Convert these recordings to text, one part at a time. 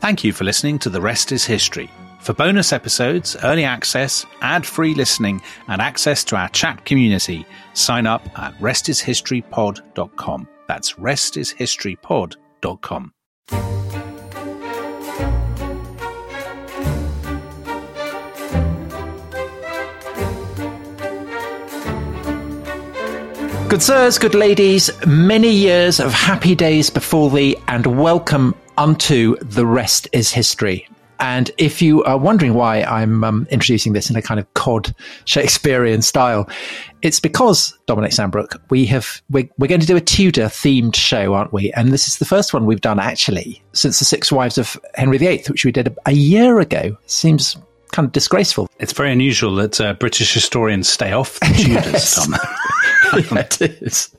Thank you for listening to The Rest is History. For bonus episodes, early access, ad-free listening, and access to our chat community, sign up at restishistorypod.com. That's restishistorypod.com. Good sirs, good ladies, many years of happy days before thee, and welcome unto The Rest is History. And if you are wondering why I'm introducing this in a kind of cod Shakespearean style, it's because, Dominic Sandbrook, we're going to do a Tudor-themed show, aren't we? And this is the first one we've done, actually, since the Six Wives of Henry VIII, which we did a year ago. Seems kind of disgraceful. It's very unusual that British historians stay off the Tudors, Tom. Yeah, it is.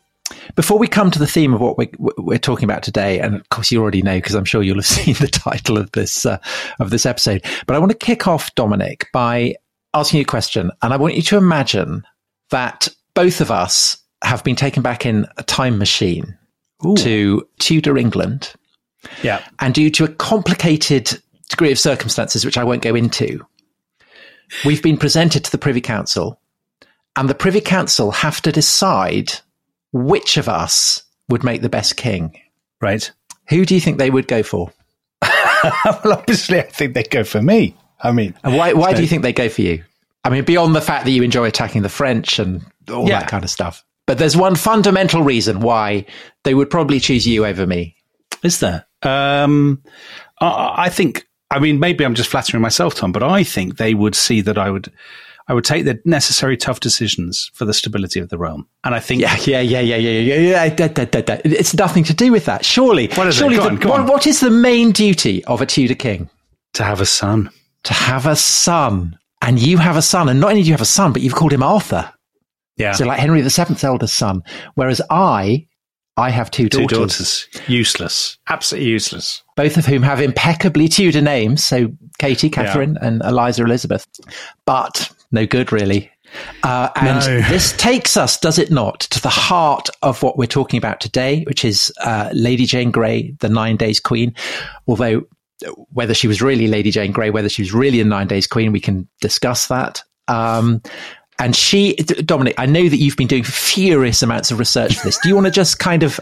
Before we come to the theme of what we're talking about today, and of course you already know because I'm sure you'll have seen the title of this episode, but I want to kick off, Dominic, by asking you a question. And I want you to imagine that both of us have been taken back in a time machine to Tudor England. Yeah. And due to a complicated degree of circumstances, which I won't go into, we've been presented to the Privy Council, and the Privy Council have to decide which of us would make the best king. Right. Who do you think they would go for? Well, obviously, I think they'd go for me. I mean... And why do you think they go for you? I mean, beyond the fact that you enjoy attacking the French and all that kind of stuff. But there's one fundamental reason why they would probably choose you over me. Is there? I think... I mean, maybe I'm just flattering myself, Tom, but I think they would see that I would take the necessary tough decisions for the stability of the realm. And I think... Yeah. It's nothing to do with that. Surely. What is surely it? What is the main duty of a Tudor king? To have a son. To have a son. And you have a son. And not only do you have a son, but you've called him Arthur. Yeah. So like Henry VII's eldest son. Whereas I have two daughters. Two daughters. Useless. Absolutely useless. Both of whom have impeccably Tudor names. So Katie, Catherine, and Eliza, Elizabeth. But... no good, really. This takes us, does it not, to the heart of what we're talking about today, which is Lady Jane Grey, the 9 Days Queen. Although whether she was really Lady Jane Grey, whether she was really a 9 Days Queen, we can discuss that. And she, Dominic, I know that you've been doing furious amounts of research for this. Do you want to just kind of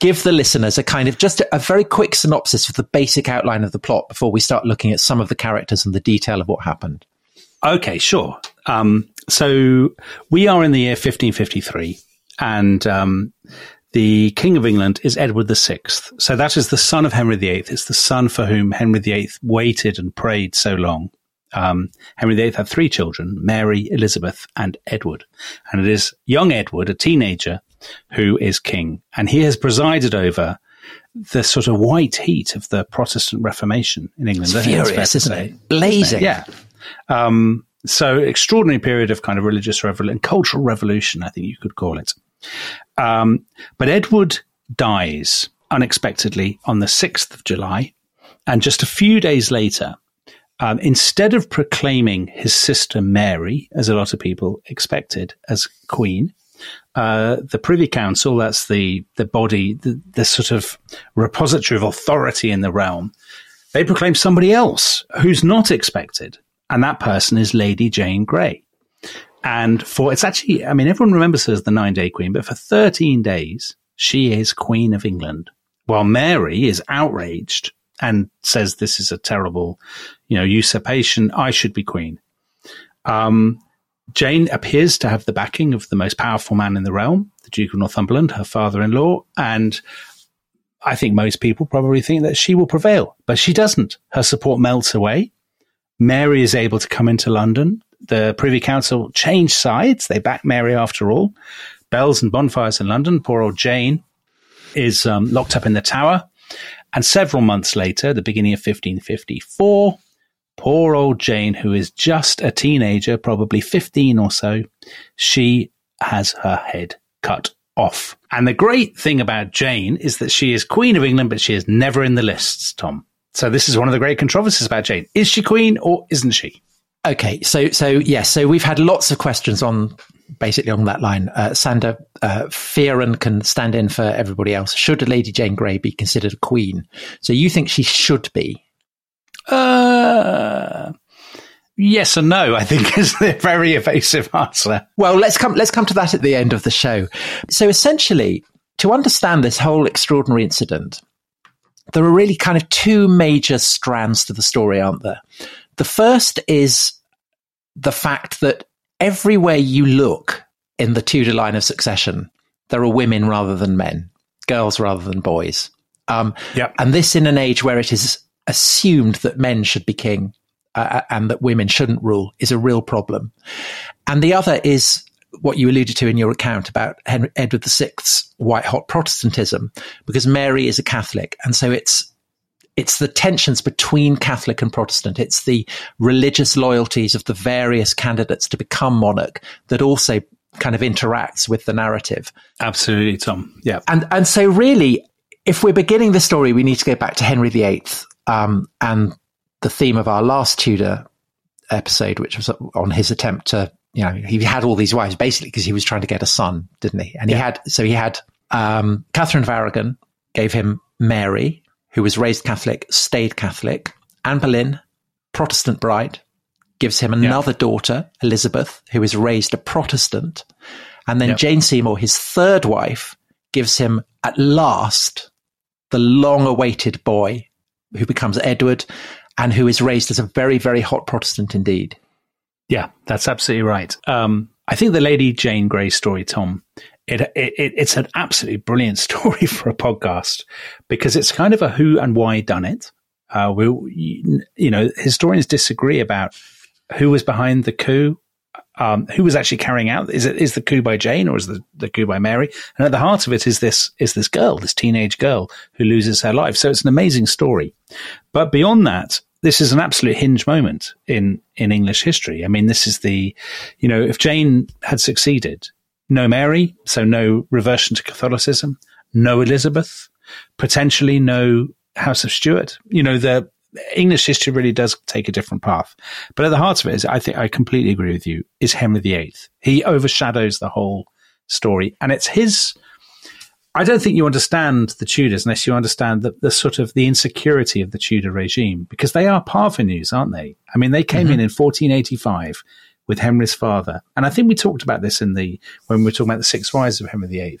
give the listeners a kind of just a very quick synopsis of the basic outline of the plot before we start looking at some of the characters and the detail of what happened? Okay, sure. So we are in the year 1553, and the King of England is Edward VI. So that is the son of Henry VIII. It's the son for whom Henry VIII waited and prayed so long. Henry VIII had three children, Mary, Elizabeth, and Edward. And it is young Edward, a teenager, who is king. And he has presided over the sort of white heat of the Protestant Reformation in England. It's furious, isn't it? Blazing. Yeah. So extraordinary period of kind of religious revolution, cultural revolution, I think you could call it. But Edward dies unexpectedly on the 6th of July. And just a few days later, instead of proclaiming his sister Mary, as a lot of people expected, as queen, the Privy Council, that's the body, the sort of repository of authority in the realm, they proclaim somebody else who's not expected. And that person is Lady Jane Grey. And it's actually, I mean, everyone remembers her as the 9-Day Queen, but for 13 days, she is Queen of England. While Mary is outraged and says, this is a terrible, usurpation. I should be queen. Jane appears to have the backing of the most powerful man in the realm, the Duke of Northumberland, her father-in-law. And I think most people probably think that she will prevail, but she doesn't. Her support melts away. Mary is able to come into London. The Privy Council change sides. They back Mary after all. Bells and bonfires in London. Poor old Jane is locked up in the Tower. And several months later, the beginning of 1554, poor old Jane, who is just a teenager, probably 15 or so, she has her head cut off. And the great thing about Jane is that she is Queen of England, but she is never in the lists, Tom. So this is one of the great controversies about Jane. Is she queen or isn't she? Okay, so yes, so we've had lots of questions on basically on that line. Sander, Fearon can stand in for everybody else. Should Lady Jane Grey be considered a queen? So you think she should be? Yes and no, I think, is the very evasive answer. Well, let's come to that at the end of the show. So essentially, to understand this whole extraordinary incident, there are really kind of two major strands to the story, aren't there? The first is the fact that everywhere you look in the Tudor line of succession, there are women rather than men, girls rather than boys. And this in an age where it is assumed that men should be king and that women shouldn't rule is a real problem. And the other is what you alluded to in your account about Edward VI's white-hot Protestantism, because Mary is a Catholic. And so it's the tensions between Catholic and Protestant. It's the religious loyalties of the various candidates to become monarch that also kind of interacts with the narrative. Absolutely, Tom. Yeah. And so really, if we're beginning the story, we need to go back to Henry VIII and the theme of our last Tudor episode, which was on his attempt to, you know, he had all these wives basically because he was trying to get a son, didn't he? And he had Catherine of Aragon gave him Mary, who was raised Catholic, stayed Catholic. Anne Boleyn, Protestant bride, gives him another daughter, Elizabeth, who is raised a Protestant. And then Jane Seymour, his third wife, gives him at last the long-awaited boy who becomes Edward and who is raised as a very, very hot Protestant indeed. Yeah, that's absolutely right. I think the Lady Jane Grey story, Tom, it's an absolutely brilliant story for a podcast because it's kind of a who and why done it. Historians disagree about who was behind the coup, who was actually carrying out. Is the coup by Jane or is the coup by Mary? And at the heart of it is this girl, this teenage girl who loses her life. So it's an amazing story. But beyond that, this is an absolute hinge moment in English history. I mean, this is the, you know, if Jane had succeeded, no Mary, so no reversion to Catholicism, no Elizabeth, potentially no House of Stuart. You know, the English history really does take a different path. But at the heart of it, I think I completely agree with you, is Henry VIII. He overshadows the whole story. And it's his... I don't think you understand the Tudors unless you understand the sort of the insecurity of the Tudor regime, because they are parvenus, aren't they? I mean, they came in 1485 with Henry's father. And I think we talked about this when we were talking about the Six Wives of Henry VIII,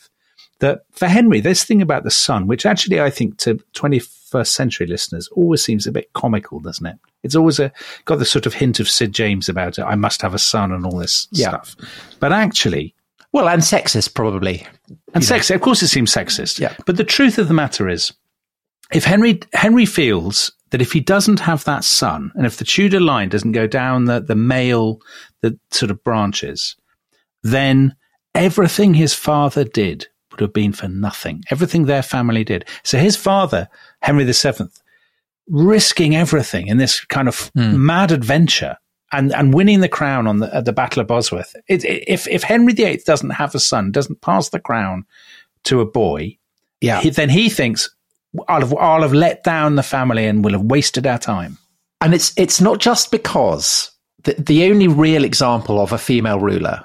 that for Henry, this thing about the son, which actually I think to 21st century listeners always seems a bit comical, doesn't it? It's always got the sort of hint of Sid James about it. I must have a son and all this stuff. But actually... Well, and sexist, probably. And sexist. Of course it seems sexist. Yeah. But the truth of the matter is, if Henry feels that if he doesn't have that son, and if the Tudor line doesn't go down the sort of branches, then everything his father did would have been for nothing. Everything their family did. So his father, Henry VII, risking everything in this kind of mad adventure, and winning the crown at the Battle of Bosworth. If Henry VIII doesn't have a son, doesn't pass the crown to a boy, then he thinks, I'll have let down the family and we'll have wasted our time. And it's not just because the only real example of a female ruler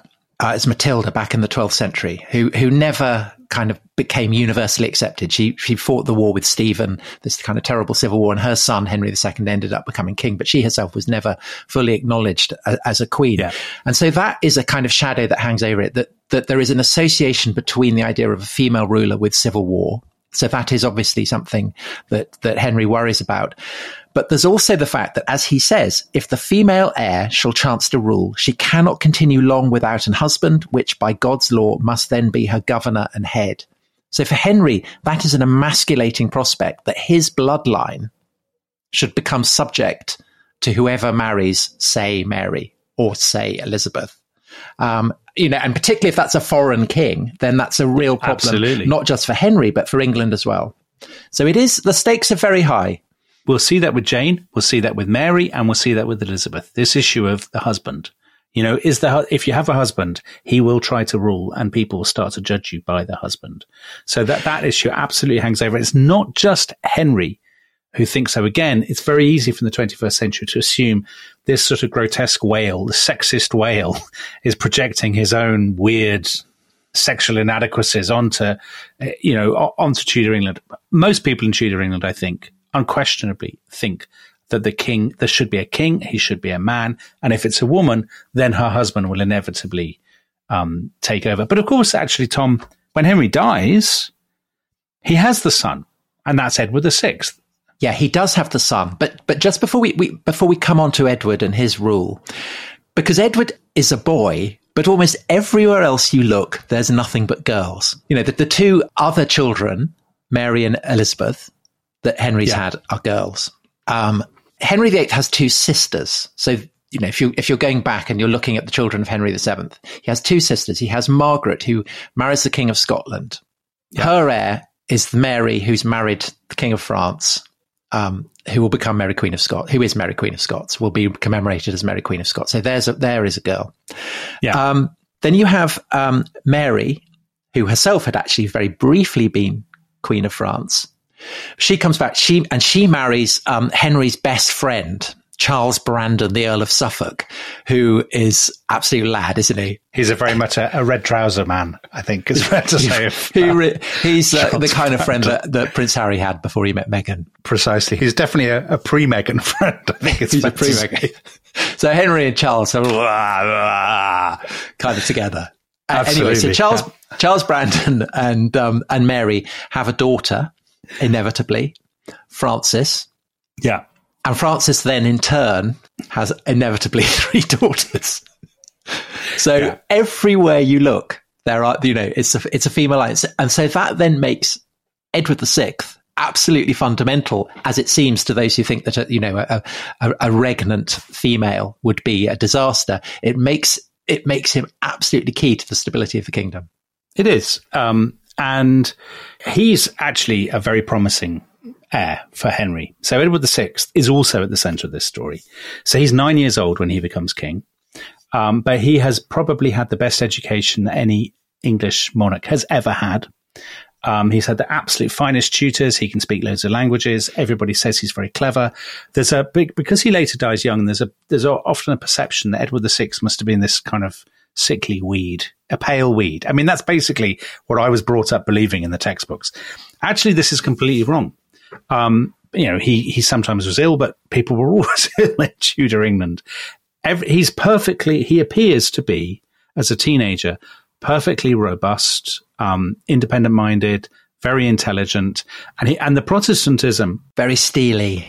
is Matilda back in the 12th century, who never kind of became universally accepted. She fought the war with Stephen, this kind of terrible civil war, and her son, Henry II, ended up becoming king, but she herself was never fully acknowledged as a queen. Yeah. And so that is a kind of shadow that hangs over it, that there is an association between the idea of a female ruler with civil war. So that is obviously something that Henry worries about. But there's also the fact that, as he says, if the female heir shall chance to rule, she cannot continue long without an husband, which by God's law must then be her governor and head. So for Henry, that is an emasculating prospect that his bloodline should become subject to whoever marries, say, Mary or say, Elizabeth. And particularly if that's a foreign king, then that's a real problem, absolutely, not just for Henry, but for England as well. So the stakes are very high. We'll see that with Jane, we'll see that with Mary, and we'll see that with Elizabeth. This issue of the husband, you know, if you have a husband, he will try to rule and people will start to judge you by the husband. So that issue absolutely hangs over. It's not just Henry who think so. Again, it's very easy from the 21st century to assume this sort of grotesque wail, the sexist wail, is projecting his own weird sexual inadequacies onto Tudor England. Most people in Tudor England, I think, unquestionably think that the king, there should be a king, he should be a man, and if it's a woman, then her husband will inevitably take over. But of course, actually, Tom, when Henry dies, he has the son, and that's Edward VI. Yeah, he does have the son. But just before we come on to Edward and his rule, because Edward is a boy, but almost everywhere else you look, there's nothing but girls. You know, the two other children, Mary and Elizabeth, that Henry's had are girls. Henry VIII has two sisters. So, you know, if you're going back and you're looking at the children of Henry VII, he has two sisters. He has Margaret, who marries the King of Scotland. Yeah. Her heir is Mary, who's married the King of France, who will become Mary Queen of Scots, who is Mary Queen of Scots, will be commemorated as Mary Queen of Scots. So there is a girl. Yeah. Then you have Mary, who herself had actually very briefly been Queen of France. She comes back, she marries Henry's best friend, Charles Brandon, the Earl of Suffolk, who is absolute lad, isn't he? He's a very much a red trouser man, I think, is fair to say. He's the kind of friend that Prince Harry had before he met Meghan. Precisely. He's definitely a pre-Meghan friend, I think. He's a pre-Meghan. So Henry and Charles are kind of together. Absolutely. Anyway, so Charles Brandon and Mary have a daughter, inevitably, Francis. Yeah. And Francis then, in turn, has inevitably three daughters. So everywhere you look, there are, you know, it's a female line. And so that then makes Edward VI absolutely fundamental, as it seems to those who think that, you know, a regnant female would be a disaster. It makes him absolutely key to the stability of the kingdom. It is. And he's actually a very promising heir for Henry. So Edward VI is also at the centre of this story. So he's 9 years old when he becomes king, but he has probably had the best education that any English monarch has ever had. He's had the absolute finest tutors. He can speak loads of languages. Everybody says he's very clever. There's a big, because he later dies young, there's often a perception that Edward VI must have been this kind of sickly weed, a pale weed. I mean, that's basically what I was brought up believing in the textbooks. Actually, this is completely wrong. You know, he sometimes was ill, but people were always ill in Tudor England. He appears to be, as a teenager, perfectly robust, independent-minded, very intelligent, and the Protestantism, very steely.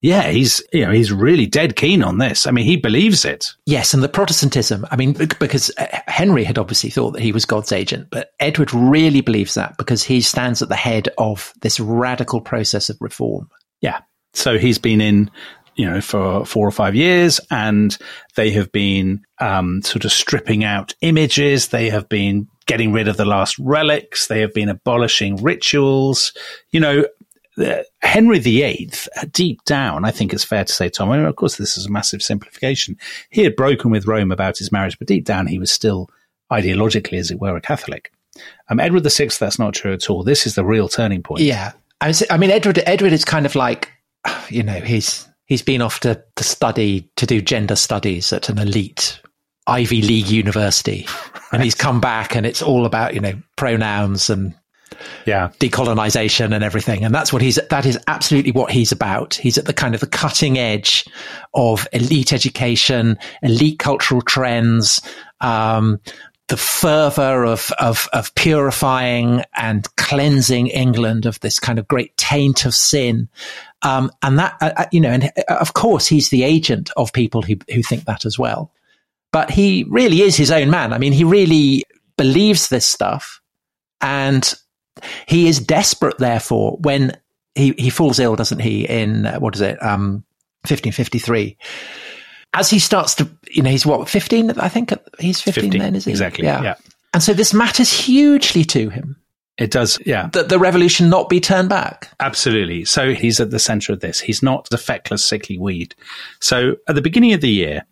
Yeah, he's really dead keen on this. I mean, he believes it. Yes, and the Protestantism, I mean, because Henry had obviously thought that he was God's agent, but Edward really believes that because he stands at the head of this radical process of reform. Yeah. So he's been in, you know, for 4 or 5 years, and they have been sort of stripping out images. They have been getting rid of the last relics. They have been abolishing rituals, you know. Henry VIII, deep down, I think it's fair to say, Tom, I mean, of course, this is a massive simplification. He had broken with Rome about his marriage, but deep down, he was still ideologically, as it were, a Catholic. Edward VI, that's not true at all. This is the real turning point. Yeah. I mean, Edward is kind of like, you know, he's been off to study, to do gender studies at an elite Ivy League university. Right. And he's come back and it's all about, you know, pronouns and decolonization and everything, and that is absolutely what he's about. He's at the kind of the cutting edge of elite education, elite cultural trends, the fervor of purifying and cleansing England of this kind of great taint of sin, and that you know, and of course he's the agent of people who think that as well. But he really is his own man. I mean, he really believes this stuff, and he is desperate, therefore, when he falls ill, doesn't he, in, 1553. As he starts to, you know, he's what, 15? I think he's 15 then, is he? Exactly, yeah. And so this matters hugely to him. It does, yeah. That the revolution not be turned back. Absolutely. So he's at the centre of this. He's not the feckless, sickly weed. So at the beginning of the year,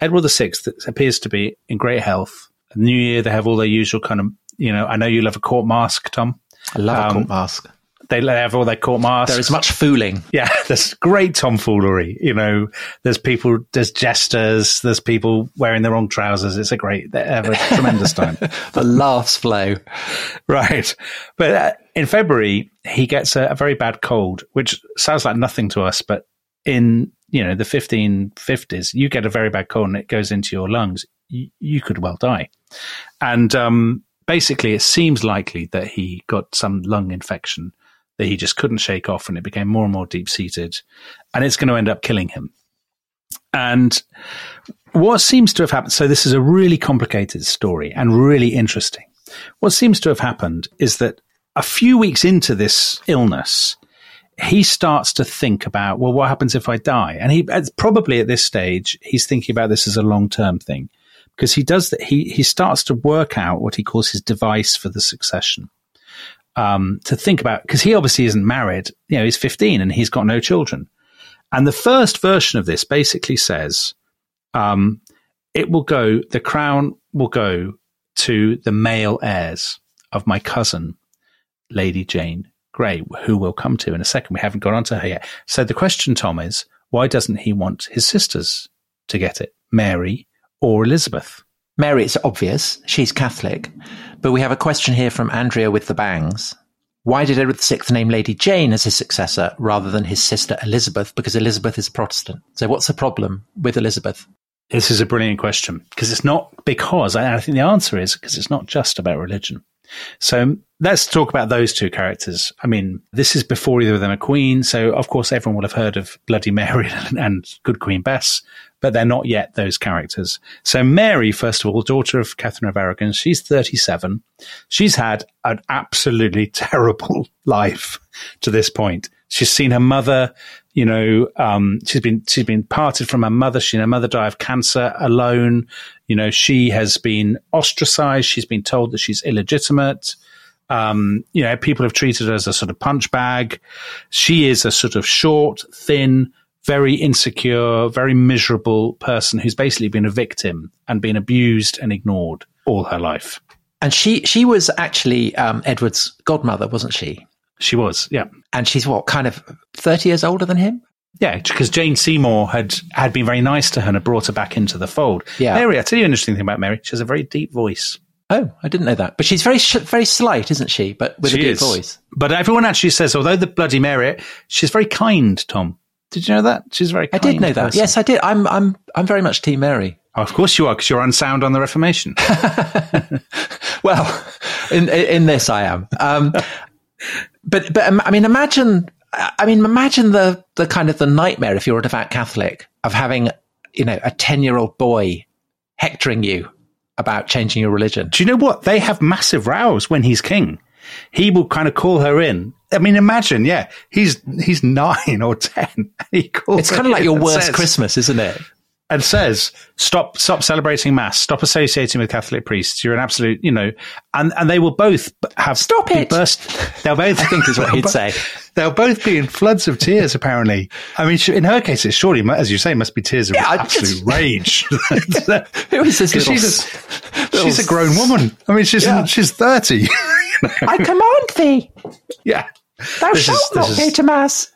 Edward VI appears to be in great health. New Year, they have all their usual kind of, you know, I know you love a court masque, Tom. I love a court mask. They have all their court masks. There is much fooling. Yeah, there's great tomfoolery. You know, there's people, there's jesters, there's people wearing the wrong trousers. It's a great, they have a tremendous time. The laughs flow. Right. But in February, he gets a very bad cold, which sounds like nothing to us, but in, you know, the 1550s, you get a very bad cold and it goes into your lungs. You could well die. And basically, it seems likely that he got some lung infection that he just couldn't shake off, and it became more and more deep-seated, and it's going to end up killing him. And what seems to have happened, so this is a really complicated story and really interesting. What seems to have happened is that a few weeks into this illness, he starts to think about, well, what happens if I die? And he probably at this stage, he's thinking about this as a long-term thing, because he does that. He starts to work out what he calls his device for the succession. To think about, because he obviously isn't married, you know, he's 15 and he's got no children. And the first version of this basically says, it will go, the crown will go to the male heirs of my cousin, Lady Jane Grey, who we'll come to in a second. We haven't got onto her yet. So the question, Tom, is why doesn't he want his sisters to get it, Mary or Elizabeth? Mary, it's obvious. She's Catholic. But we have a question here from Andrea with the bangs. Why did Edward VI name Lady Jane as his successor rather than his sister Elizabeth? Because Elizabeth is Protestant. So what's the problem with Elizabeth? This is a brilliant question, because it's not, because I think the answer is because it's not just about religion. So let's talk about those two characters. I mean, this is before either of them are queen. So, of course, everyone will have heard of Bloody Mary and Good Queen Bess, but they're not yet those characters. So Mary, first of all, daughter of Catherine of Aragon, she's 37. She's had an absolutely terrible life to this point. She's seen her mother, you know, she's been parted from her mother. She and her mother die of cancer alone. You know, she has been ostracized. She's been told that she's illegitimate. You know, people have treated her as a sort of punch bag. She is a sort of short, thin, very insecure, very miserable person who's basically been a victim and been abused and ignored all her life. And she was actually Edward's godmother, wasn't she? She was, yeah. And she's what, kind of 30 years older than him? Yeah, because Jane Seymour had been very nice to her and had brought her back into the fold. Yeah. Mary, I tell you an interesting thing about Mary. She has a very deep voice. Oh, I didn't know that. But she's very, very slight, isn't she? But with a deep voice. But everyone actually says, although the Bloody Mary, she's very kind, Tom. Did you know that? She's very kind. I did know that. Yes, I did. I'm very much Team Mary. Oh, of course you are, because you're unsound on the Reformation. Well, in this I am. But I mean, imagine the kind of the nightmare if you're a devout Catholic of having, you know, a 10-year-old boy hectoring you about changing your religion. Do you know what? They have massive rows when he's king. He will kind of call her in. I mean, imagine, yeah, he's 9 or 10. He calls. It's kind of like your worst Christmas, isn't it? And says, stop celebrating mass, stop associating with Catholic priests. You're an absolute, you know, and they will both have stop it. They'll both, I think is what he'd say. They'll both be in floods of tears. Apparently, I mean, in her case, it surely, as you say, must be tears of absolute rage. Who is this? She's a grown woman. I mean, she's 30. I command thee. Yeah, thou shalt not go to mass.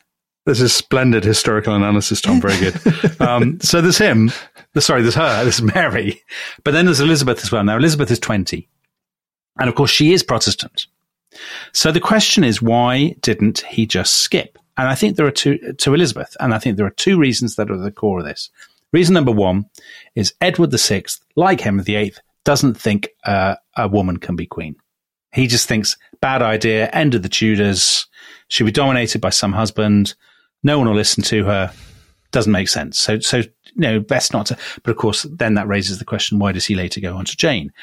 This is splendid historical analysis, Tom. Very good. So there's him. There's her. There's Mary. But then there's Elizabeth as well. Now, Elizabeth is 20. And, of course, she is Protestant. So the question is, why didn't he just skip? And I think there are to Elizabeth. And I think there are two reasons that are at the core of this. Reason number one is Edward VI, like Henry VIII, doesn't think a woman can be queen. He just thinks, bad idea, end of the Tudors. She'll be dominated by some husband. No one will listen to her. Doesn't make sense. So you know, best not to. But of course, then that raises the question: why does he later go on to Jane?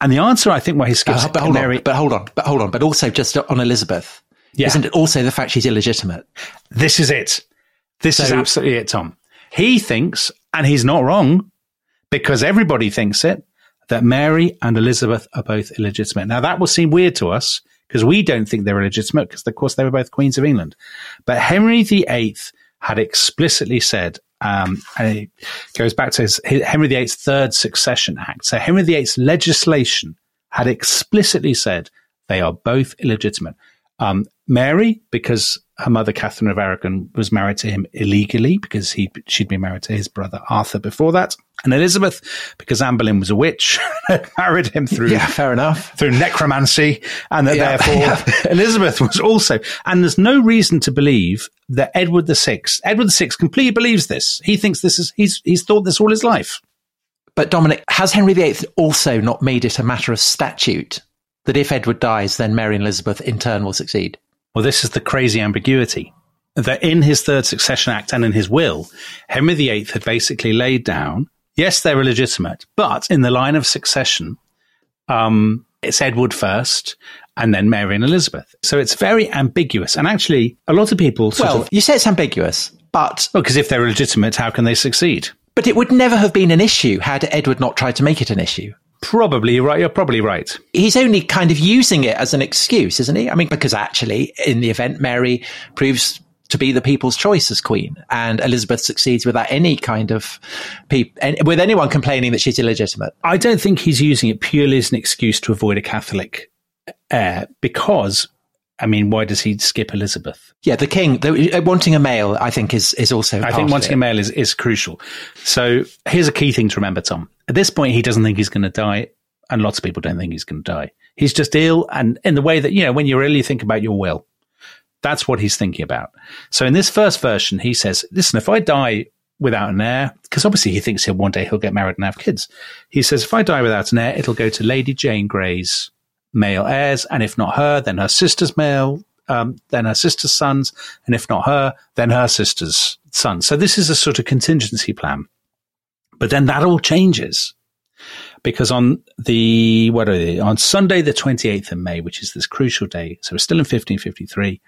And the answer, I think, why he skips Mary. But hold on. But also, just on Elizabeth, isn't it also the fact she's illegitimate? This is it. This is absolutely it, Tom. He thinks, and he's not wrong, because everybody thinks it, that Mary and Elizabeth are both illegitimate. Now, that will seem weird to us, because we don't think they were legitimate, because, of course, they were both queens of England. But Henry VIII had explicitly said, and it goes back to Henry VIII's Third Succession Act. So Henry VIII's legislation had explicitly said they are both illegitimate. Mary, because her mother, Catherine of Aragon, was married to him illegally because she'd been married to his brother, Arthur, before that. And Elizabeth, because Anne Boleyn was a witch, married him through through necromancy. And that therefore Elizabeth was also. And there's no reason to believe that Edward VI completely believes this. He thinks this is, he's thought this all his life. But Dominic, has Henry VIII also not made it a matter of statute that if Edward dies, then Mary and Elizabeth in turn will succeed? Well, this is the crazy ambiguity, that in his Third Succession Act and in his will, Henry VIII had basically laid down, yes, they're illegitimate, but in the line of succession, it's Edward first and then Mary and Elizabeth. So it's very ambiguous. And actually, a lot of people you say it's ambiguous, but... Well, because if they're illegitimate, how can they succeed? But it would never have been an issue had Edward not tried to make it an issue. Probably right. You're probably right. He's only kind of using it as an excuse, isn't he? I mean, because actually, in the event, Mary proves to be the people's choice as queen, and Elizabeth succeeds without any kind of with anyone complaining that she's illegitimate. I don't think he's using it purely as an excuse to avoid a Catholic heir, because, I mean, why does he skip Elizabeth? Yeah, the king, wanting a male, I think, is also part of it. I think wanting a male is crucial. So here's a key thing to remember, Tom. At this point, he doesn't think he's going to die, and lots of people don't think he's going to die. He's just ill, and in the way that, you know, when you're ill, you think about your will. That's what he's thinking about. So in this first version, he says, listen, if I die without an heir, because obviously he thinks one day he'll get married and have kids. He says, if I die without an heir, it'll go to Lady Jane Grey's male heirs, and if not her, then her sister's male, then her sister's sons, and if not her, then her sister's sons. So this is a sort of contingency plan. But then that all changes, because on Sunday the 28th of May, which is this crucial day, so we're still in 1553,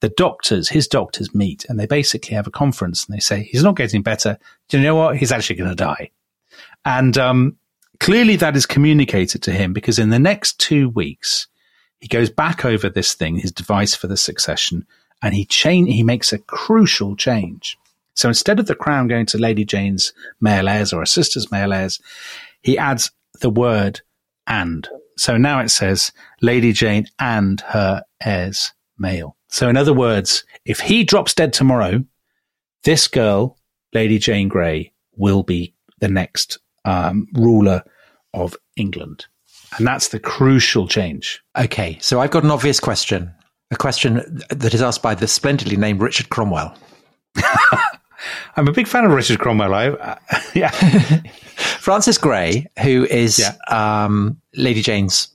his doctors meet, and they basically have a conference, and they say, he's not getting better. Do you know what? He's actually going to die. And clearly that is communicated to him, because in the next 2 weeks, he goes back over this thing, his device for the succession, and he makes a crucial change. So instead of the crown going to Lady Jane's male heirs or her sister's male heirs, he adds the word and. So now it says Lady Jane and her heirs male. So in other words, if he drops dead tomorrow, this girl, Lady Jane Grey, will be the next ruler of England. And that's the crucial change. Okay, so I've got an obvious question, a question that is asked by the splendidly named Richard Cromwell. I'm a big fan of Richard Cromwell. Frances Grey, who is Lady Jane's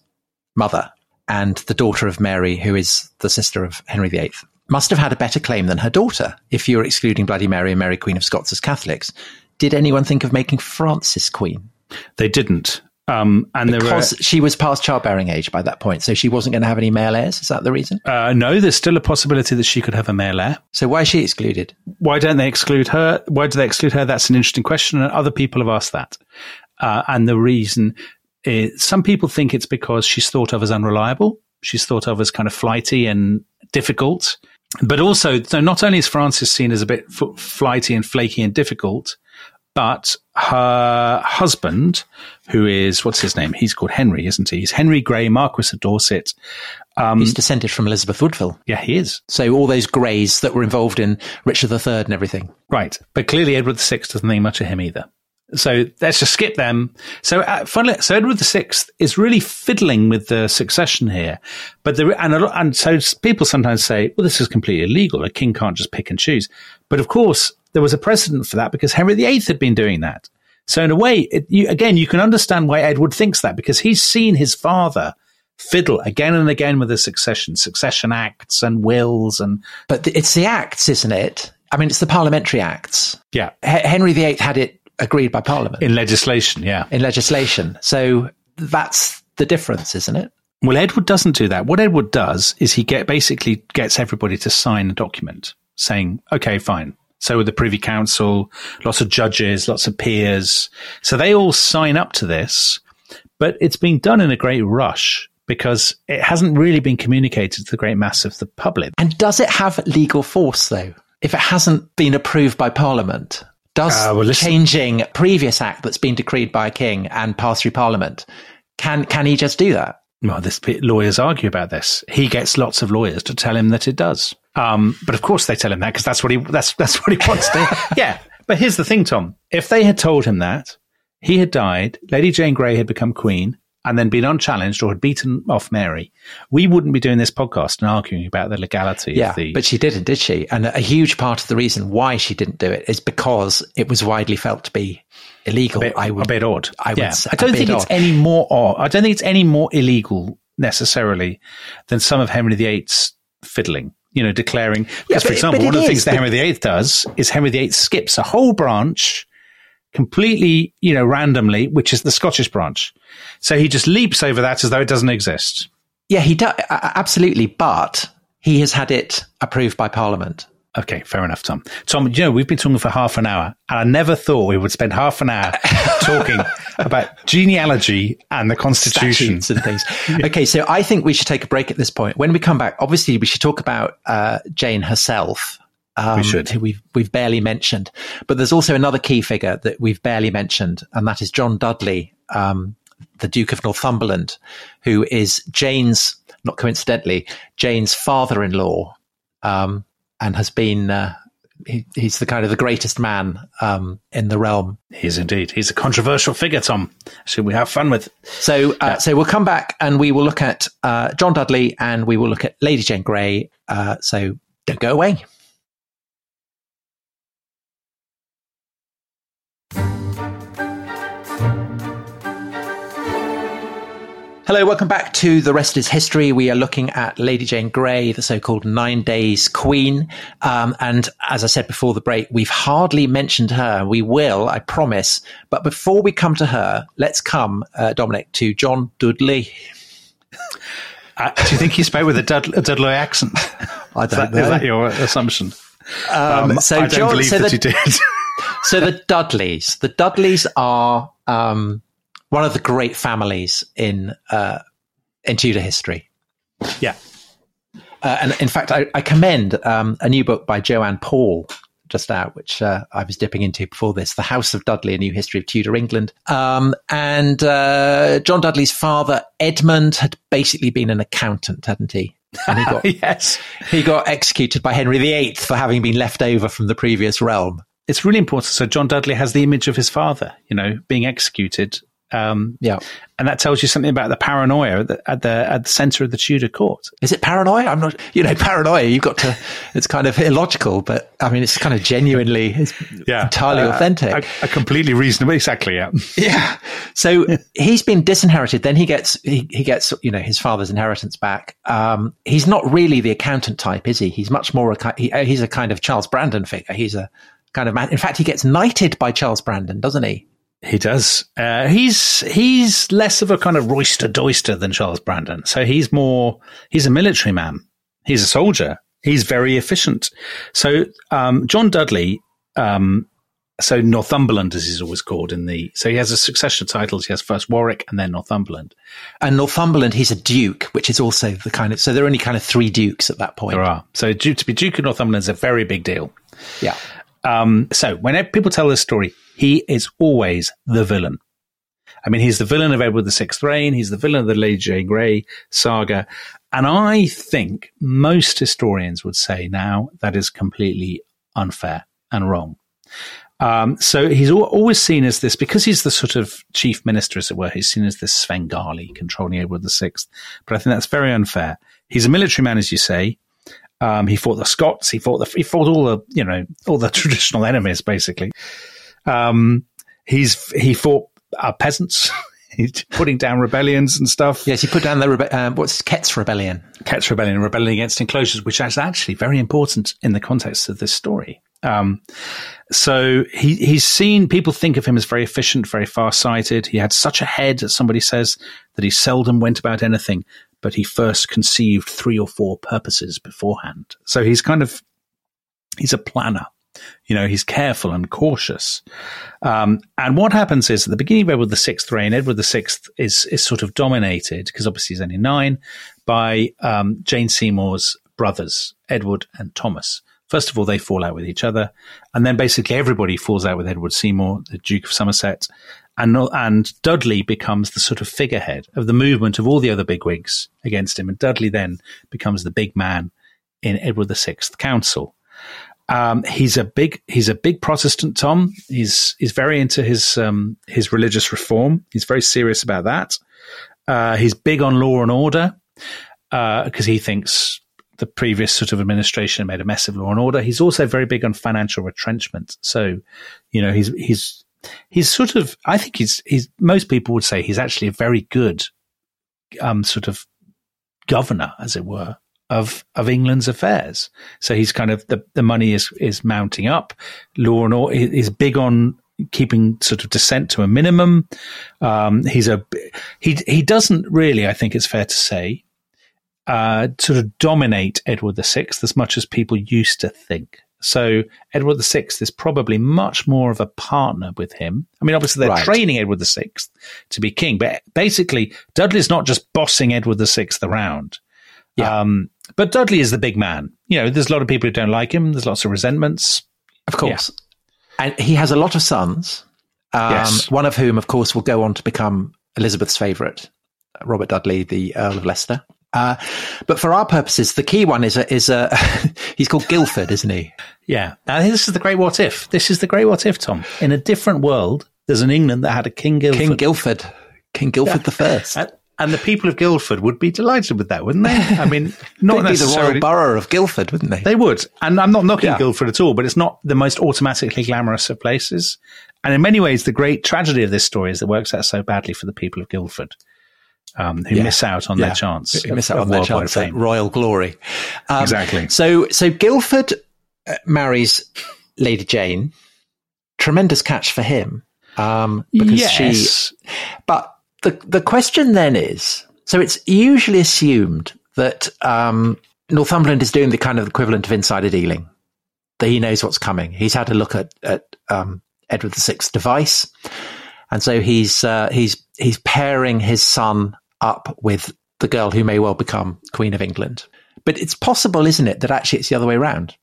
mother and the daughter of Mary, who is the sister of Henry VIII, must have had a better claim than her daughter, if you're excluding Bloody Mary and Mary Queen of Scots as Catholics. Did anyone think of making Frances queen? They didn't. She was past childbearing age by that point, so she wasn't going to have any male heirs? Is that the reason? No, there's still a possibility that she could have a male heir. So why is she excluded? Why don't they exclude her? Why do they exclude her? That's an interesting question, and other people have asked that. And the reason is, some people think it's because she's thought of as unreliable. She's thought of as kind of flighty and difficult. But also, so not only is Frances seen as a bit flighty and flaky and difficult, but her husband, who is, what's his name? He's called Henry, isn't he? He's Henry Grey, Marquis of Dorset. He's descended from Elizabeth Woodville. Yeah, he is. So all those Greys that were involved in Richard III and everything. Right. But clearly Edward VI doesn't think much of him either. So let's just skip them. So Edward VI is really fiddling with the succession here. But so people sometimes say, well, this is completely illegal. A king can't just pick and choose. But of course, there was a precedent for that because Henry VIII had been doing that. So in a way, you can understand why Edward thinks that, because he's seen his father fiddle again and again with the succession acts and wills. But it's the acts, isn't it? I mean, it's the parliamentary acts. Yeah. Henry VIII had it agreed by Parliament. In legislation, yeah. In legislation. So that's the difference, isn't it? Well, Edward doesn't do that. What Edward does is he basically gets everybody to sign a document saying, okay, fine. So with the Privy Council, lots of judges, lots of peers. So they all sign up to this, but it's being done in a great rush because it hasn't really been communicated to the great mass of the public. And does it have legal force, though, if it hasn't been approved by Parliament? Does changing a previous act that's been decreed by a king and passed through Parliament, can he just do that? Well, this lawyers argue about this. He gets lots of lawyers to tell him that it does. But of course they tell him that because that's what he wants to. Yeah. But here's the thing, Tom. If they had told him that, he had died, Lady Jane Grey had become queen, and then been unchallenged or had beaten off Mary, we wouldn't be doing this podcast and arguing about the legality of the... Yeah, but she didn't, did she? And a huge part of the reason why she didn't do it is because it was widely felt to be illegal. A bit odd. I would say. I don't think it's any more odd. I don't think it's any more illegal necessarily than some of Henry VIII's fiddling. You know, declaring... Because, for example, one of the things that Henry VIII does is Henry VIII skips a whole branch... completely, you know, randomly, which is the Scottish branch. So he just leaps over that as though it doesn't exist. Yeah, he does. Absolutely. But he has had it approved by Parliament. Okay, fair enough, Tom. Tom, you know, we've been talking for half an hour, and I never thought we would spend half an hour talking about genealogy and the Constitution. Statutes and things. Okay, so I think we should take a break at this point. When we come back, obviously, we should talk about Jane herself. We should. Who we've barely mentioned, but there's also another key figure that we've barely mentioned, and that is John Dudley, the Duke of Northumberland, who is Jane's, not coincidentally, Jane's father-in-law, and has been. He's the kind of the greatest man in the realm. He is indeed. He's a controversial figure, Tom. Should we have fun with? So we'll come back and we will look at John Dudley and we will look at Lady Jane Grey. So don't go away. Hello, welcome back to The Rest is History. We are looking at Lady Jane Grey, the so-called 9 Days Queen. And as I said before the break, we've hardly mentioned her. We will, I promise. But before we come to her, let's come, Dominic, to John Dudley. Do you think he spoke with a Dudley accent? I don't know. Is that your assumption? I don't believe that he did. So the Dudleys are... one of the great families in Tudor history. Yeah. And in fact, I commend a new book by Joanne Paul just out, which I was dipping into before this, The House of Dudley, A New History of Tudor England. And John Dudley's father, Edmund, had basically been an accountant, hadn't he? And he got, yes. He got executed by Henry VIII for having been left over from the previous realm. It's really important. So John Dudley has the image of his father, you know, being executed. Yeah, and that tells you something about the paranoia at the centre of the Tudor court. Is it paranoia? I'm not. You know, paranoia. You've got to. It's kind of illogical, but I mean, it's kind of genuinely, entirely authentic. A completely reasonable. Exactly. Yeah. Yeah. So he's been disinherited. Then he gets you know, his father's inheritance back. He's not really the accountant type, is he? He's much more he's a kind of Charles Brandon figure. He's a kind of man. In fact, he gets knighted by Charles Brandon, doesn't he? He does. He's less of a kind of roister-doister than Charles Brandon. So he's a military man. He's a soldier. He's very efficient. So John Dudley, so Northumberland as he's always called so he has a succession of titles. He has first Warwick and then Northumberland. And Northumberland, he's a duke, which is also the kind of, so there are only kind of three dukes at that point. There are. So to be Duke of Northumberland is a very big deal. Yeah. So when people tell this story, he is always the villain. I mean, he's the villain of Edward VI's reign. He's the villain of the Lady Jane Grey saga. And I think most historians would say now that is completely unfair and wrong. So he's always seen as this, because he's the sort of chief minister, as it were, he's seen as this Svengali controlling Edward VI. But I think that's very unfair. He's a military man, as you say. He fought the Scots. He fought all the traditional enemies, basically. He fought peasants. He's putting down rebellions and stuff. Yes, he put down the Kett's Rebellion. Kett's Rebellion, rebelling against enclosures, which is actually very important in the context of this story. So he's seen, people think of him as very efficient, very far-sighted. He had such a head, that somebody says, that he seldom went about anything, but he first conceived 3 or 4 purposes beforehand. So he's a planner. You know, he's careful and cautious. And what happens is at the beginning of Edward VI's reign, Edward VI is sort of dominated, because obviously he's only 9, by Jane Seymour's brothers, Edward and Thomas. First of all, they fall out with each other, and then basically everybody falls out with Edward Seymour, the Duke of Somerset, and Dudley becomes the sort of figurehead of the movement of all the other bigwigs against him, and Dudley then becomes the big man in Edward VI Council. He's a big Protestant, Tom. He's very into his religious reform. He's very serious about that. He's big on law and order because he thinks the previous sort of administration made a mess of law and order. He's also very big on financial retrenchment. So, you know, he's sort of, I think he's most people would say he's actually a very good sort of governor, as it were, of England's affairs. So he's kind of, the money is mounting up. Law and order is big on keeping sort of dissent to a minimum. He doesn't really, I think it's fair to say, sort of dominate Edward VI as much as people used to think. So Edward VI is probably much more of a partner with him. I mean, obviously, they're training Edward VI to be king, but basically, Dudley's not just bossing Edward VI around. Yeah. But Dudley is the big man. You know, there's a lot of people who don't like him. There's lots of resentments. Of course. Yeah. And he has a lot of sons, one of whom, of course, will go on to become Elizabeth's favourite, Robert Dudley, the Earl of Leicester. But for our purposes, the key one is he's called Guildford, isn't he? Yeah. Now, this is the great what if. This is the great what if, Tom. In a different world, there's an England that had a King Guildford. King Guildford the first. And the people of Guildford would be delighted with that, wouldn't they? I mean, not they'd necessarily be the royal borough of Guildford, wouldn't they? They would. And I'm not knocking Guildford at all, but it's not the most automatically glamorous of places. And in many ways, the great tragedy of this story is that it works out so badly for the people of Guildford, who miss out on their chance. Who miss out on their chance at royal glory. Exactly. So Guildford marries Lady Jane. Tremendous catch for him. Because she... But the question then is, so it's usually assumed that Northumberland is doing the kind of equivalent of insider dealing, that he knows what's coming. He's had a look at Edward VI's device, and so he's pairing his son up with the girl who may well become Queen of England. But it's possible, isn't it, that actually it's the other way around?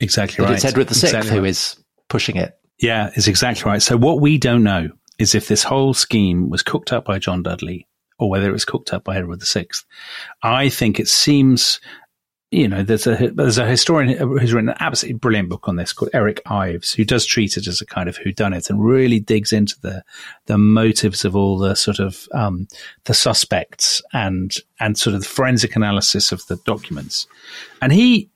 Exactly right. It's Edward VI who is pushing it. Yeah, it's exactly right. So what we don't know is if this whole scheme was cooked up by John Dudley or whether it was cooked up by Edward VI. I think it seems, you know, there's a historian who's written an absolutely brilliant book on this called Eric Ives, who does treat it as a kind of whodunit and really digs into the motives of all the sort of the suspects and sort of the forensic analysis of the documents. And he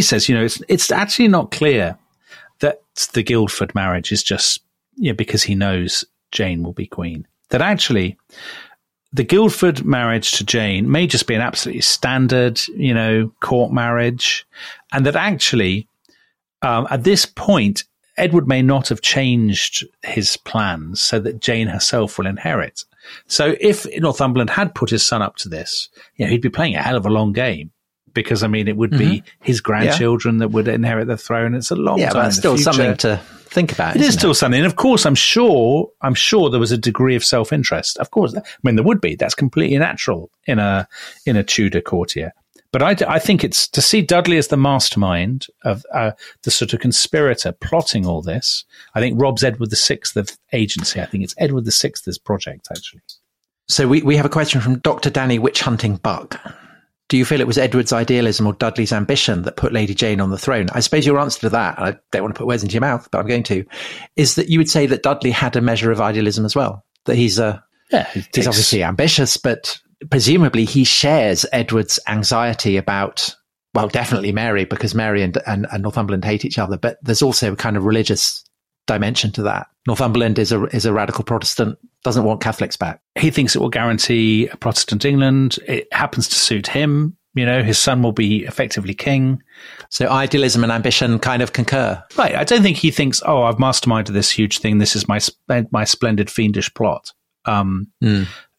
says, you know, it's actually not clear that the Guildford marriage is just, you know, because he knows Jane will be queen, that actually the Guildford marriage to Jane may just be an absolutely standard, you know, court marriage, and that actually at this point Edward may not have changed his plans so that Jane herself will inherit. So if Northumberland had put his son up to this, you know, he'd be playing a hell of a long game, because I mean it would be his grandchildren that would inherit the throne. It's a long time. But it's still something to think about. It is still something. And of course, I'm sure there was a degree of self-interest. Of course, I mean, there would be. That's completely natural in a Tudor courtier. But I think it's to see Dudley as the mastermind of the sort of conspirator plotting all this, I think robs Edward VI of agency. I think it's Edward VI's project, actually. So we have a question from Dr. Danny Witch-Hunting Buck. Do you feel it was Edward's idealism or Dudley's ambition that put Lady Jane on the throne? I suppose your answer to that, and I don't want to put words into your mouth, but I'm going to, is that you would say that Dudley had a measure of idealism as well. That he's obviously ambitious, but presumably he shares Edward's anxiety about, well, definitely Mary, because Mary and Northumberland hate each other. But there's also a kind of religious dimension to that. Northumberland is a radical Protestant, doesn't want Catholics back. He thinks it will guarantee a Protestant England. It happens to suit him. You know, his son will be effectively king. So idealism and ambition kind of concur. Right. I don't think he thinks, oh, I've masterminded this huge thing. This is my splendid fiendish plot. And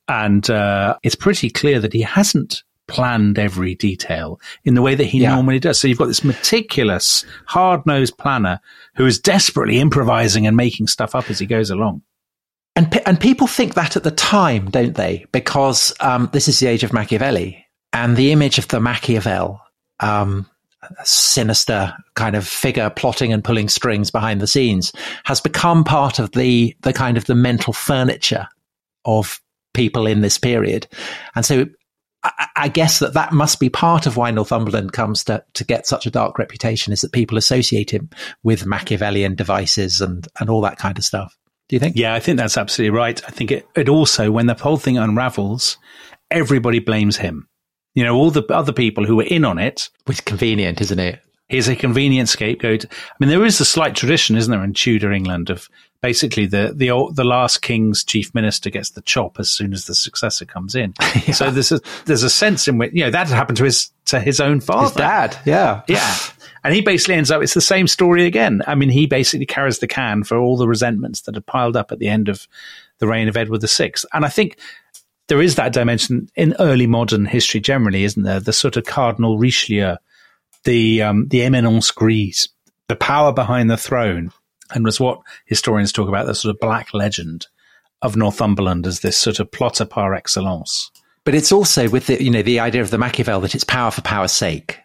it's pretty clear that he hasn't planned every detail in the way that he normally does. So you've got this meticulous, hard-nosed planner who is desperately improvising and making stuff up as he goes along. And people think that at the time, don't they? Because this is the age of Machiavelli, and the image of the Machiavel a sinister kind of figure plotting and pulling strings behind the scenes, has become part of the kind of the mental furniture of people in this period. And so I guess that must be part of why Northumberland comes to get such a dark reputation, is that people associate him with Machiavellian devices and all that kind of stuff. Do you think? Yeah, I think that's absolutely right. I think it also, when the whole thing unravels, everybody blames him. You know, all the other people who were in on it. Which is convenient, isn't it? He's a convenient scapegoat. I mean, there is a slight tradition, isn't there, in Tudor England of basically the last king's chief minister gets the chop as soon as the successor comes in. Yeah. So there's a sense in which, you know, that happened to his own father. His dad, yeah. Yeah. And he basically ends up, it's the same story again. I mean, he basically carries the can for all the resentments that had piled up at the end of the reign of Edward VI. And I think there is that dimension in early modern history generally, isn't there? The sort of Cardinal Richelieu, the eminence grise, the power behind the throne, and was what historians talk about, the sort of black legend of Northumberland as this sort of plotter par excellence. But it's also with the idea of the Machiavel that it's power for power's sake,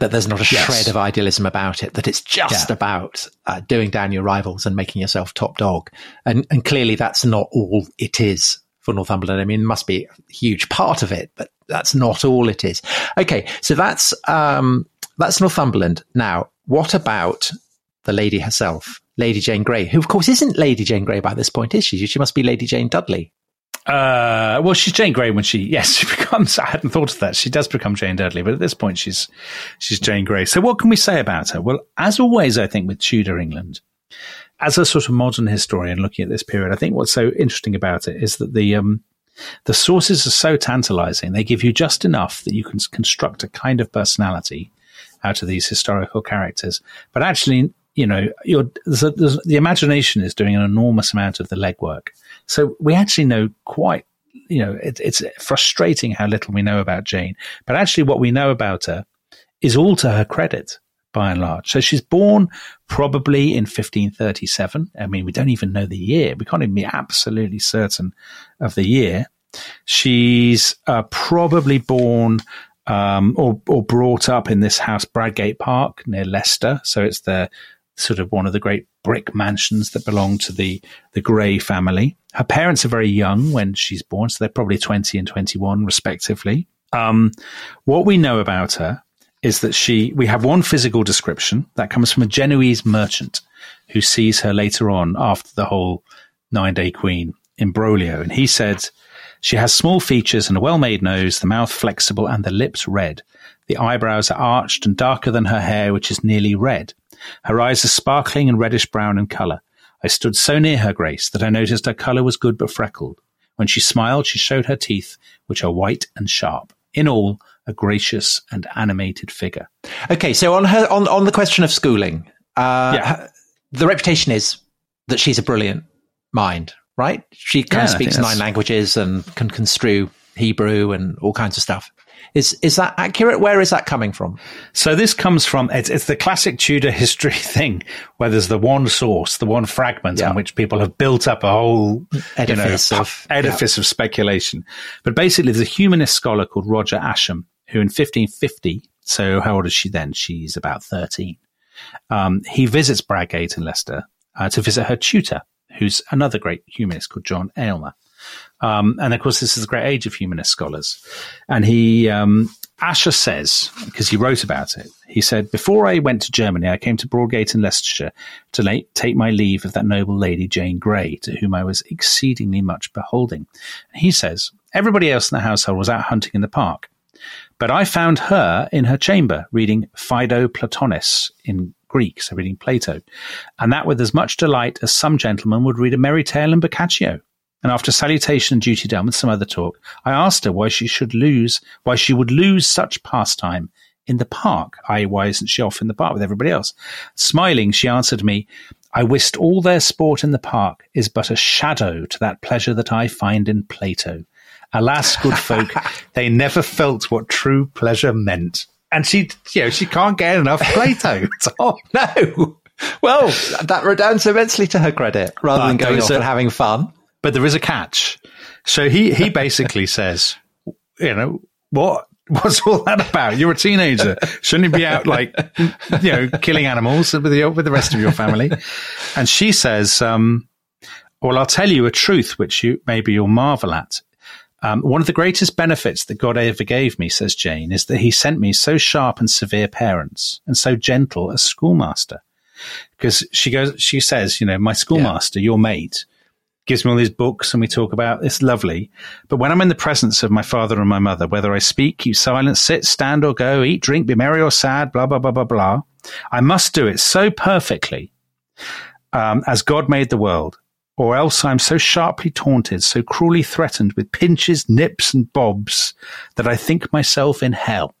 that there's not a shred of idealism about it, that it's just about doing down your rivals and making yourself top dog. And clearly that's not all it is. Northumberland, I mean, must be a huge part of it, but that's not all it is. Okay, so that's Northumberland. Now, what about the lady herself, Lady Jane Grey, who, of course, isn't Lady Jane Grey by this point, is she? She must be Lady Jane Dudley. Well, she's Jane Grey when she becomes, I hadn't thought of that. She does become Jane Dudley, but at this point, she's Jane Grey. So what can we say about her? Well, as always, I think with Tudor England, as a sort of modern historian looking at this period, I think what's so interesting about it is that the sources are so tantalizing. They give you just enough that you can construct a kind of personality out of these historical characters. But actually, you know, the imagination is doing an enormous amount of the legwork. So we actually know quite, you know, it's frustrating how little we know about Jane. But actually what we know about her is all to her credit, by and large. So she's born probably in 1537. I mean, we don't even know the year. We can't even be absolutely certain of the year. She's probably born or brought up in this house, Bradgate Park, near Leicester. So it's the sort of one of the great brick mansions that belong to the Grey family. Her parents are very young when she's born, so they're probably 20 and 21, respectively. What we know about her is that we have one physical description that comes from a Genoese merchant who sees her later on after the whole 9-Day Queen imbroglio. And he said, she has small features and a well-made nose, the mouth flexible and the lips red. The eyebrows are arched and darker than her hair, which is nearly red. Her eyes are sparkling and reddish-brown in colour. I stood so near her grace that I noticed her colour was good but freckled. When she smiled, she showed her teeth, which are white and sharp. In all, a gracious and animated figure. Okay, so on the question of schooling, the reputation is that she's a brilliant mind, right? She kind of speaks 9 languages and can construe Hebrew and all kinds of stuff. Is that accurate? Where is that coming from? So this comes from, it's the classic Tudor history thing where there's the one source, the one fragment on which people have built up a whole edifice of speculation. But basically there's a humanist scholar called Roger Ascham, who in 1550, so how old is she then? She's about 13. He visits Bradgate in Leicester to visit her tutor, who's another great humanist called John Aylmer. And of course, this is the great age of humanist scholars. And Asher says, because he wrote about it, he said, before I went to Germany, I came to Broadgate in Leicestershire to take my leave of that noble lady, Jane Grey, to whom I was exceedingly much beholding. And he says, everybody else in the household was out hunting in the park, but I found her in her chamber reading Phaedo Platonis in Greek, so reading Plato, and that with as much delight as some gentlemen would read a merry tale in Boccaccio. And after salutation and duty done with some other talk, I asked her why she would lose such pastime in the park, i.e. why isn't she off in the park with everybody else? Smiling, she answered me, I wist all their sport in the park is but a shadow to that pleasure that I find in Plato. Alas, good folk, they never felt what true pleasure meant. And she can't get enough Plato. Oh, no. Well, that redounds immensely to her credit, rather than going off and having fun. But there is a catch. So he basically says, you know, what What's all that about? You're a teenager. Shouldn't you be out, like, you know, killing animals with the rest of your family? And she says, well, I'll tell you a truth, which you maybe you'll marvel at. One of the greatest benefits that God ever gave me, says Jane, is that he sent me so sharp and severe parents and so gentle a schoolmaster. Because she says, you know, my schoolmaster, your mate, gives me all these books and we talk about it's lovely. But when I'm in the presence of my father and my mother, whether I speak, keep silent, sit, stand or go, eat, drink, be merry or sad, blah, blah, blah, blah, blah, I must do it so perfectly as God made the world, or else I'm so sharply taunted, so cruelly threatened with pinches, nips and bobs that I think myself in hell.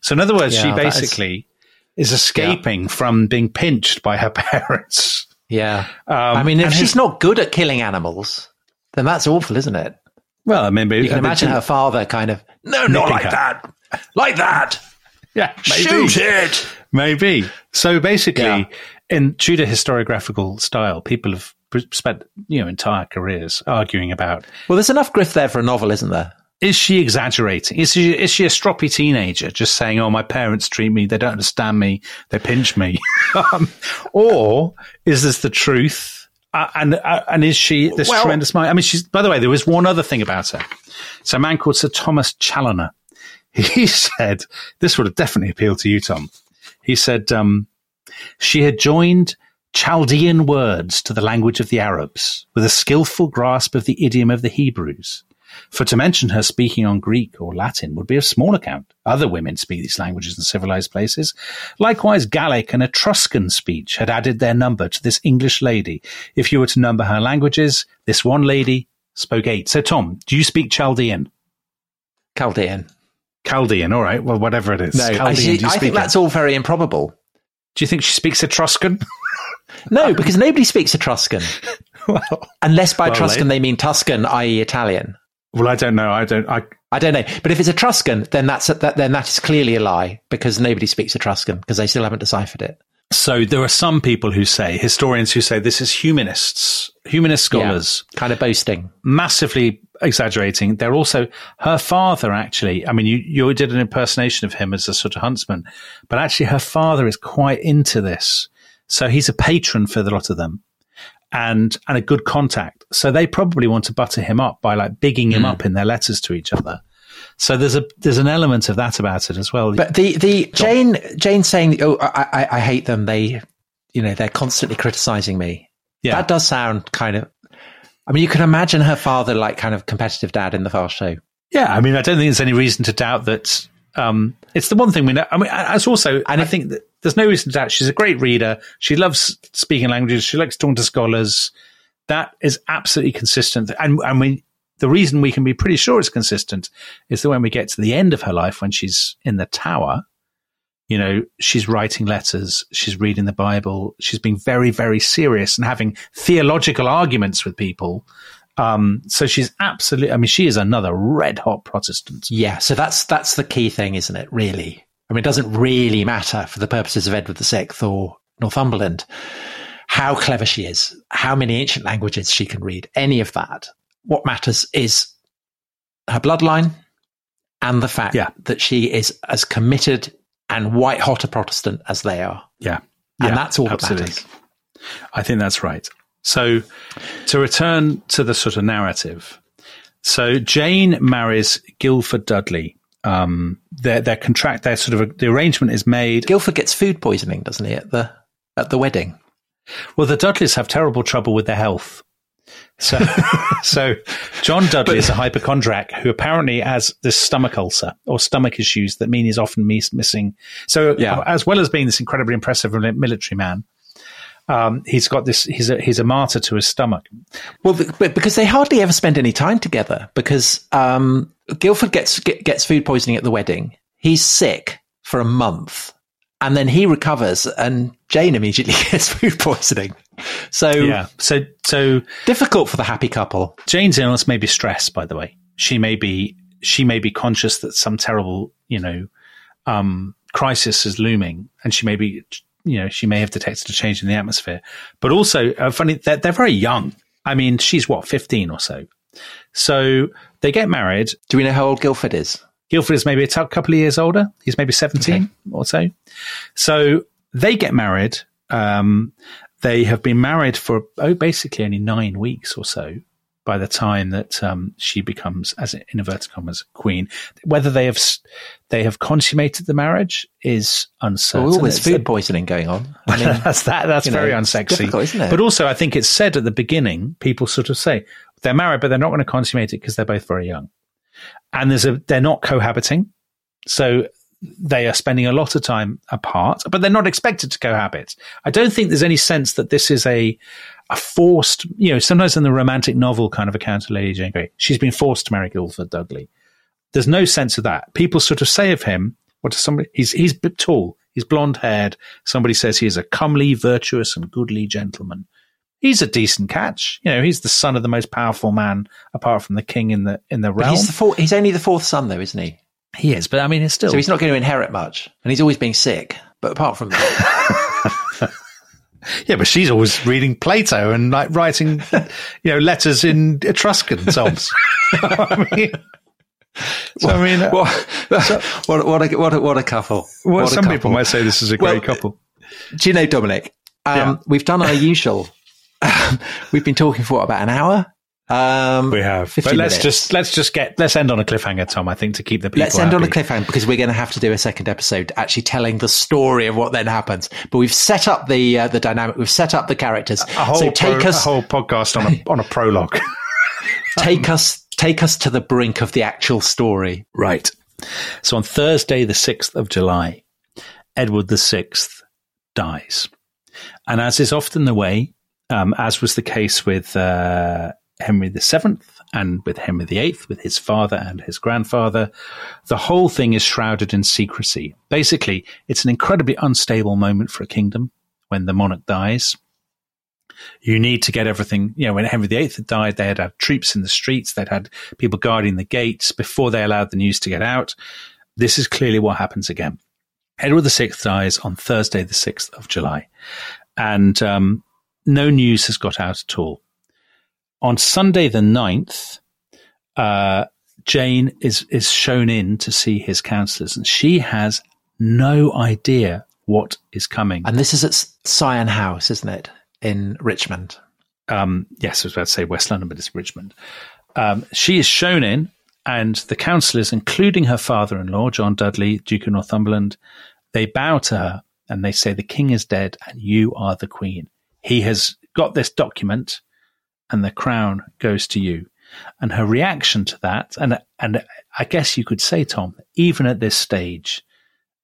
So in other words, she basically is escaping from being pinched by her parents. Yeah. I mean, if she's not good at killing animals, then that's awful, isn't it? Well, I mean, you can imagine her father kind of... No, not like that. Like that. Yeah. Maybe. Shoot it. Maybe. So basically, in Tudor historiographical style, people have spent, you know, entire careers arguing about... Well, there's enough grift there for a novel, isn't there? Is she exaggerating? Is she a stroppy teenager just saying, oh, my parents treat me, they don't understand me, they pinch me? Or is this the truth? And is she this tremendous mind? I mean, by the way, there was one other thing about her. It's a man called Sir Thomas Challoner. He said, this would have definitely appealed to you, Tom. He said, she had joined Chaldean words to the language of the Arabs with a skillful grasp of the idiom of the Hebrews. For to mention her speaking on Greek or Latin would be of small account. Other women speak these languages in civilized places. Likewise, Gallic and Etruscan speech had added their number to this English lady. If you were to number her languages, this one lady spoke 8. So, Tom, do you speak Chaldean? Chaldean, all right. Well, whatever it is. No, Chaldean, I think that's all very improbable. Do you think she speaks Etruscan? No, because nobody speaks Etruscan. Unless by Etruscan they mean Tuscan, i.e. Italian. Well, I don't know. I don't know. But if it's Etruscan, then that is clearly a lie, because nobody speaks Etruscan because they still haven't deciphered it. So there are some people who say, historians who say, this is humanist scholars, kind of boasting, massively exaggerating. They're also her father. Actually, I mean, you did an impersonation of him as a sort of huntsman, but actually, her father is quite into this. So he's a patron for the lot of them. And a good contact. So they probably want to butter him up by like bigging him up in their letters to each other. So there's an element of that about it as well. But the Jane saying, oh, I hate them. They, you know, they're constantly criticizing me. Yeah. That does sound kind of, I mean, you can imagine her father like kind of competitive dad in the Fast Show. Yeah. I mean, I don't think there's any reason to doubt that. It's the one thing we know. I mean, as also, and I think that there's no reason to doubt she's a great reader. She loves speaking languages. She likes talking to scholars. That is absolutely consistent. And the reason we can be pretty sure it's consistent is that when we get to the end of her life, when she's in the tower, you know, she's writing letters, she's reading the Bible, she's being very, very serious and having theological arguments with people. So she's absolutely, I mean, she is another red hot Protestant. Yeah. So that's the key thing, isn't it? Really? I mean, it doesn't really matter for the purposes of Edward VI or Northumberland, how clever she is, how many ancient languages she can read, any of that. What matters is her bloodline and the fact that she is as committed and white hot a Protestant as they are. Yeah. And that's all absolutely. That matters. I think that's right. So to return to the sort of narrative, so Jane marries Guildford Dudley. The arrangement is made. Guildford gets food poisoning, doesn't he, at the wedding? Well, the Dudleys have terrible trouble with their health. So John Dudley is a hypochondriac who apparently has this stomach ulcer or stomach issues that mean he's often missing. So as well as being this incredibly impressive military man, he's got this. He's a martyr to his stomach. Well, but because they hardly ever spend any time together, because Guildford gets food poisoning at the wedding. He's sick for a month, and then he recovers, and Jane immediately gets food poisoning. So so difficult for the happy couple. Jane's illness may be stress. By the way, she may be conscious that some terrible crisis is looming, and she may be. You know, she may have detected a change in the atmosphere, but also funny that they're very young. I mean, she's 15 or so. So they get married. Do we know how old Guildford is? Guildford is maybe a couple of years older. He's maybe 17 or so. So they get married. They have been married for, basically only 9 weeks or so by the time that she becomes, as in inverted commas, queen. Whether they have consummated the marriage is uncertain. Well, there's food poisoning going on. I mean, that's very unsexy. Difficult, isn't it? But also, I think it's said at the beginning, people sort of say they're married, but they're not going to consummate it because they're both very young. And they're not cohabiting. So they are spending a lot of time apart, but they're not expected to cohabit. I don't think there's any sense that this is a forced, sometimes in the romantic novel kind of account of Lady Jane Grey, she's been forced to marry Guildford Dudley. There's no sense of that. People sort of say of him, he's tall, he's blonde haired. Somebody says he is a comely, virtuous and goodly gentleman. He's a decent catch. He's the son of the most powerful man apart from the king in the realm. He's only the fourth son though, isn't he? He is, but I mean, it's still... So he's not going to inherit much, and he's always been sick, but apart from that... Yeah, but she's always reading Plato and writing, letters in Etruscan songs. I mean... What a couple. People might say this is a great couple. Do you know, Dominic, we've done our usual... We've been talking for about an hour. We have, but let's end on a cliffhanger, Tom. I think to keep the people. Let's end happy. On a cliffhanger because we're going to have to do a second episode, actually telling the story of what then happens. But we've set up the dynamic, we've set up the characters. A whole podcast on a prologue. Take us to the brink of the actual story. Right. So on Thursday, the 6th of July, Edward VI dies, and as is often the way, as was the case with Henry VII and with Henry VIII, with his father and his grandfather, the whole thing is shrouded in secrecy. Basically, it's an incredibly unstable moment for a kingdom when the monarch dies. You need to get everything. When Henry VIII had died, they had had troops in the streets. They'd had people guarding the gates before they allowed the news to get out. This is clearly what happens again. Edward VI dies on Thursday, the 6th of July. And no news has got out at all. On Sunday the 9th, Jane is shown in to see his counsellors, and she has no idea what is coming. And this is at Sion House, isn't it, in Richmond? Yes, I was about to say West London, but it's Richmond. She is shown in, and the counsellors, including her father-in-law, John Dudley, Duke of Northumberland, they bow to her and they say, "The king is dead and you are the queen. He has got this document, and the crown goes to you." And her reaction to that, and I guess you could say, Tom, even at this stage,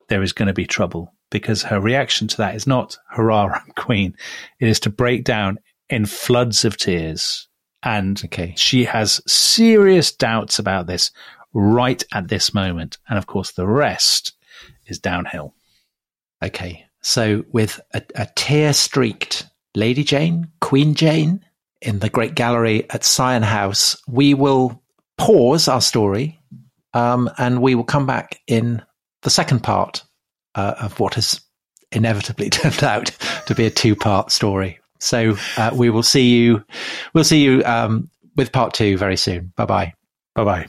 there is going to be trouble, because her reaction to that is not, "Hurrah, I'm queen." It is to break down in floods of tears. And she has serious doubts about this right at this moment. And of course, the rest is downhill. Okay. So with a tear-streaked Lady Jane, Queen Jane, in the Great Gallery at Sion House, we will pause our story and we will come back in the second part of what has inevitably turned out to be a two-part story. So we will see you. We'll see you with part two very soon. Bye-bye. Bye-bye.